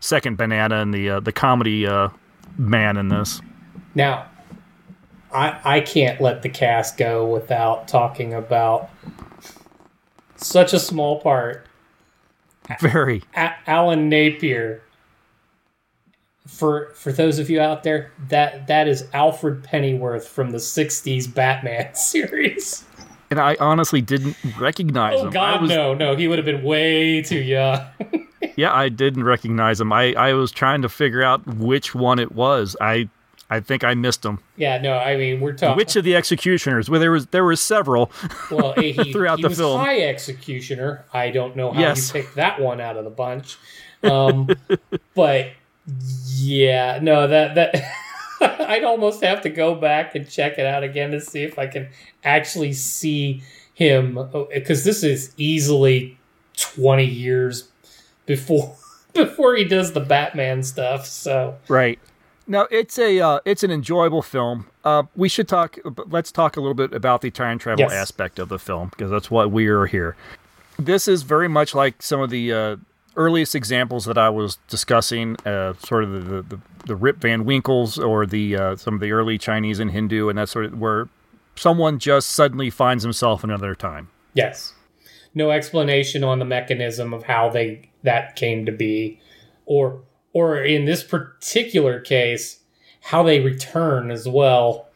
second banana and the uh, the comedy uh, man in this. Now, I, I can't let the cast go without talking about such a small part. Very. A- Alan Napier. For for those of you out there, that that is Alfred Pennyworth from the sixties Batman series. And I honestly didn't recognize oh, him. Oh, God, I was, no, no. He would have been way too young. Yeah, I didn't recognize him. I, I was trying to figure out which one it was. I... I think I missed him. Yeah, no, I mean, we're talking... Which of the executioners? Well, there was there were several well, he, throughout he the film. He was high executioner. I don't know how yes. you picked that one out of the bunch. Um, but, yeah, no, that... that I'd almost have to go back and check it out again to see if I can actually see him. Because this is easily twenty years before before he does the Batman stuff, so... Right. No, it's a uh, it's an enjoyable film. Uh, we should talk. Let's talk a little bit about the time travel yes. aspect of the film, because that's why we are here. This is very much like some of the uh, earliest examples that I was discussing, uh, sort of the, the the Rip Van Winkles or the uh, some of the early Chinese and Hindu and that sort of, where someone just suddenly finds himself in another time. Yes, no explanation on the mechanism of how they that came to be, or. Or in this particular case, how they return as well.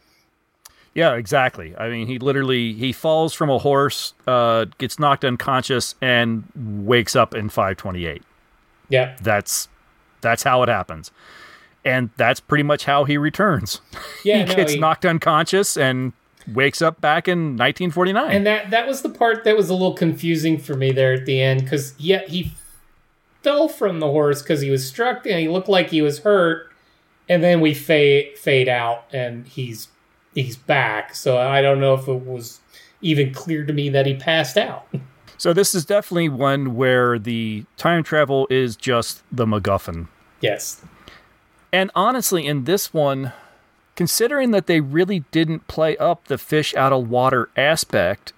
Yeah, exactly. I mean, he literally, he falls from a horse, uh, gets knocked unconscious, and wakes up in five twenty-eight. Yeah. That's that's how it happens. And that's pretty much how he returns. Yeah, he no, gets he... knocked unconscious and wakes up back in nineteen forty-nine. And that, that was the part that was a little confusing for me there at the end, because yeah, he... fell from the horse because he was struck and he looked like he was hurt, and then we fade fade out and he's he's back. So I don't know if it was even clear to me that he passed out. So this is definitely one where the time travel is just the MacGuffin. Yes. And honestly, in this one, considering that they really didn't play up the fish out of water aspect,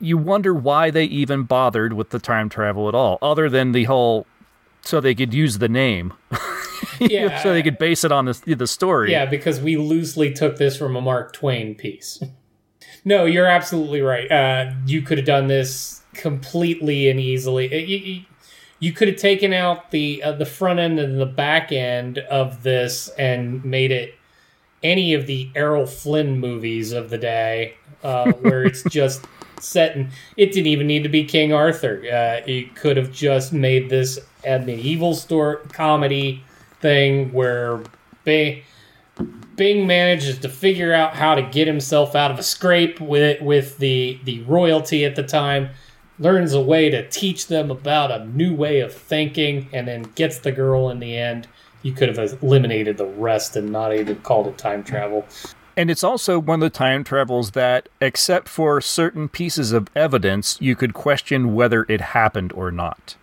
you wonder why they even bothered with the time travel at all, other than the whole, so they could use the name. Yeah. So they could base it on the, the story. Yeah, because we loosely took this from a Mark Twain piece. No, you're absolutely right. Uh, you could have done this completely and easily. It, you, you could have taken out the uh, the front end and the back end of this and made it any of the Errol Flynn movies of the day, uh, where it's just... set, and it didn't even need to be King Arthur. Uh, it could have just made this a medieval story comedy thing where Bing, Bing manages to figure out how to get himself out of a scrape with with the the royalty at the time, learns a way to teach them about a new way of thinking, and then gets the girl in the end. You could have eliminated the rest and not even called it time travel. And it's also one of the time travels that, except for certain pieces of evidence, you could question whether it happened or not.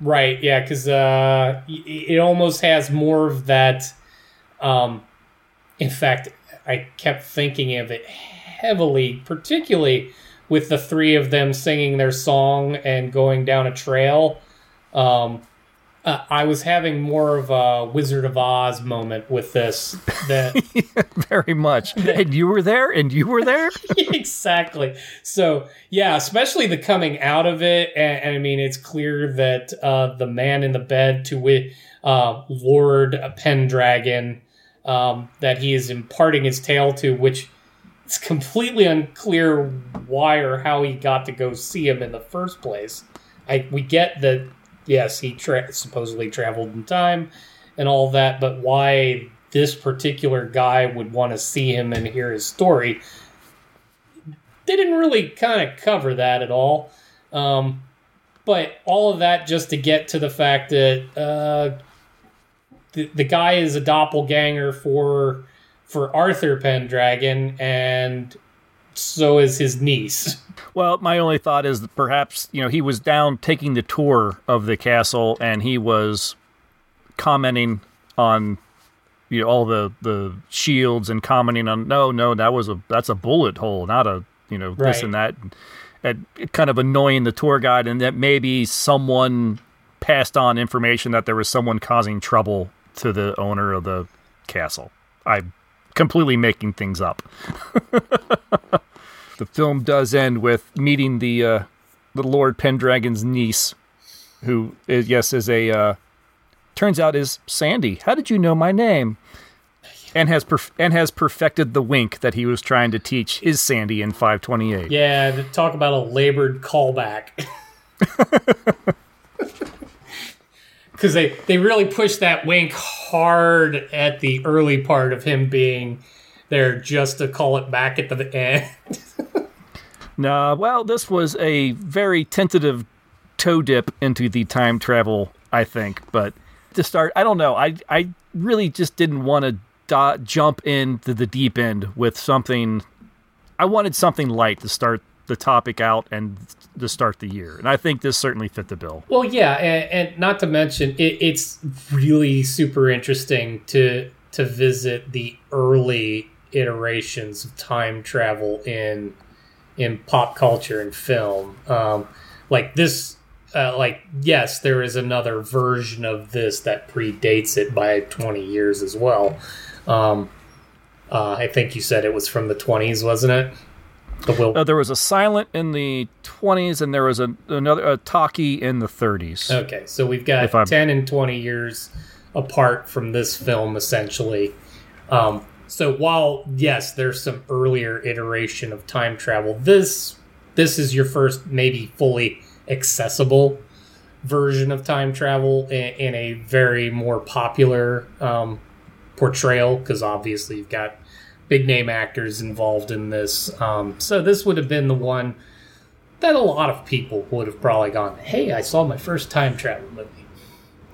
Right, yeah, because uh, it almost has more of that... Um, in fact, I kept thinking of it heavily, particularly with the three of them singing their song and going down a trail. Um Uh, I was having more of a Wizard of Oz moment with this. That, very much. That, and you were there, and you were there? Exactly. So, yeah, especially the coming out of it. And, and I mean, it's clear that uh, the man in the bed, to wit, uh, Lord Pendragon, um, that he is imparting his tale to, which it's completely unclear why or how he got to go see him in the first place. I, we get that... Yes, he tra- supposedly traveled in time and all that, but why this particular guy would want to see him and hear his story, they didn't really kind of cover that at all. Um, but all of that just to get to the fact that uh, the, the guy is a doppelganger for for Arthur Pendragon, and so is his niece. Well, my only thought is that perhaps, you know, he was down taking the tour of the castle and he was commenting on, you know, all the, the shields and commenting on, no, no, that was a, that's a bullet hole, not a, you know, right. this and that. And kind of annoying the tour guide, and that maybe someone passed on information that there was someone causing trouble to the owner of the castle. I'm completely making things up. The film does end with meeting the uh, the Lord Pendragon's niece, who is, yes, is a uh, turns out is Sandy. How did you know my name? And has perf- and has perfected the wink that he was trying to teach his Sandy in five twenty-eight. Yeah, talk about a labored callback. Because they, they really pushed that wink hard at the early part of him being there just to call it back at the end. Nah, well, this was a very tentative toe dip into the time travel, I think. But to start, I don't know. I, I really just didn't want to Uh, jump into the deep end with something. I wanted something light to start the topic out and to start the year, and I think this certainly fit the bill. Well, yeah, and, and not to mention, it, it's really super interesting to to visit the early iterations of time travel in in pop culture and film. Um, like this, uh, like yes, there is another version of this that predates it by twenty years as well. Um, uh, I think you said it was from the twenties, wasn't it? The Wil- uh, there was a silent in the twenties, and there was a, another a talkie in the thirties. Okay, so we've got ten and twenty years apart from this film, essentially. Um, so while yes, there's some earlier iteration of time travel, this this is your first maybe fully accessible version of time travel in, in a very more popular Um, portrayal, because obviously you've got big name actors involved in this. Um, so this would have been the one that a lot of people would have probably gone, hey, I saw my first time travel movie.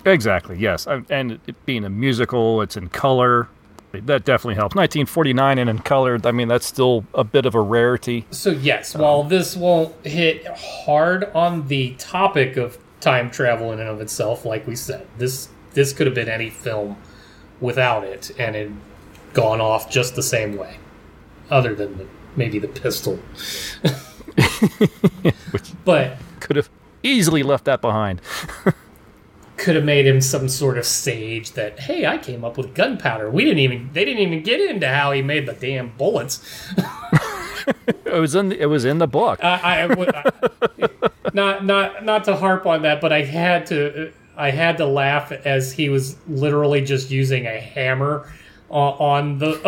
Exactly, yes. And it being a musical, it's in color. That definitely helps. nineteen forty-nine and in color, I mean, that's still a bit of a rarity. So yes, um, while this won't hit hard on the topic of time travel in and of itself, like we said, this this could have been any film without it, and it gone off just the same way, other than the, maybe the pistol. Which but could have easily left that behind. Could have made him some sort of sage that, hey, I came up with gunpowder. We didn't even they didn't even get into how he made the damn bullets. It was in the, it was in the book. I, I, I not not not to harp on that, but I had to. I had to laugh as he was literally just using a hammer uh, on the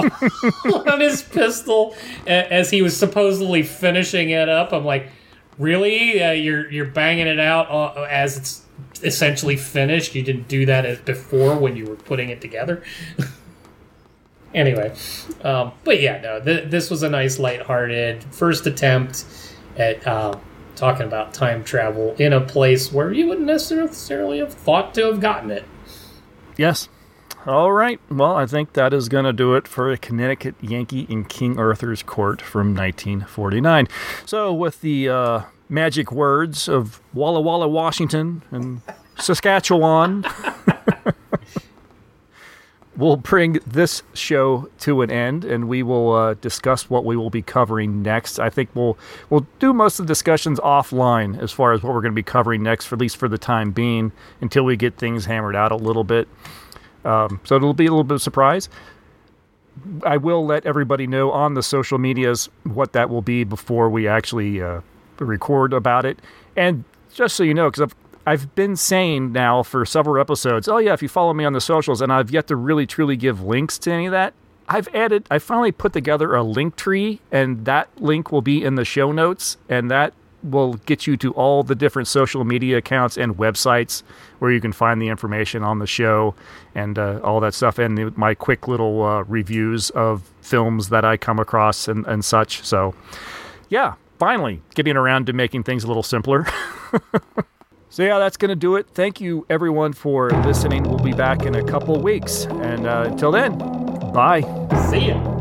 on his pistol as he was supposedly finishing it up. I'm like, really? Uh, you're you're banging it out uh, as it's essentially finished? You didn't do that as before when you were putting it together. Anyway, um, but yeah, no, th- this was a nice, lighthearted first attempt at. Uh, talking about time travel in a place where you wouldn't necessarily have thought to have gotten it. Yes. All right. Well, I think that is going to do it for a Connecticut Yankee in King Arthur's Court from nineteen forty-nine. So with the uh, magic words of Walla Walla, Washington and Saskatchewan, we'll bring this show to an end, and we will uh, discuss what we will be covering next. I think we'll we'll do most of the discussions offline as far as what we're going to be covering next, for at least for the time being, until we get things hammered out a little bit. Um, so it'll be a little bit of a surprise. I will let everybody know on the social medias what that will be before we actually uh, record about it. And just so you know, because I've I've been saying now for several episodes, oh yeah, if you follow me on the socials, and I've yet to really truly give links to any of that. I've added, I finally put together a link tree, and that link will be in the show notes, and that will get you to all the different social media accounts and websites where you can find the information on the show and uh, all that stuff, and the, my quick little uh, reviews of films that I come across and, and such. So yeah, finally getting around to making things a little simpler. So yeah, that's going to do it. Thank you, everyone, for listening. We'll be back in a couple weeks. And uh, until then, bye. See ya.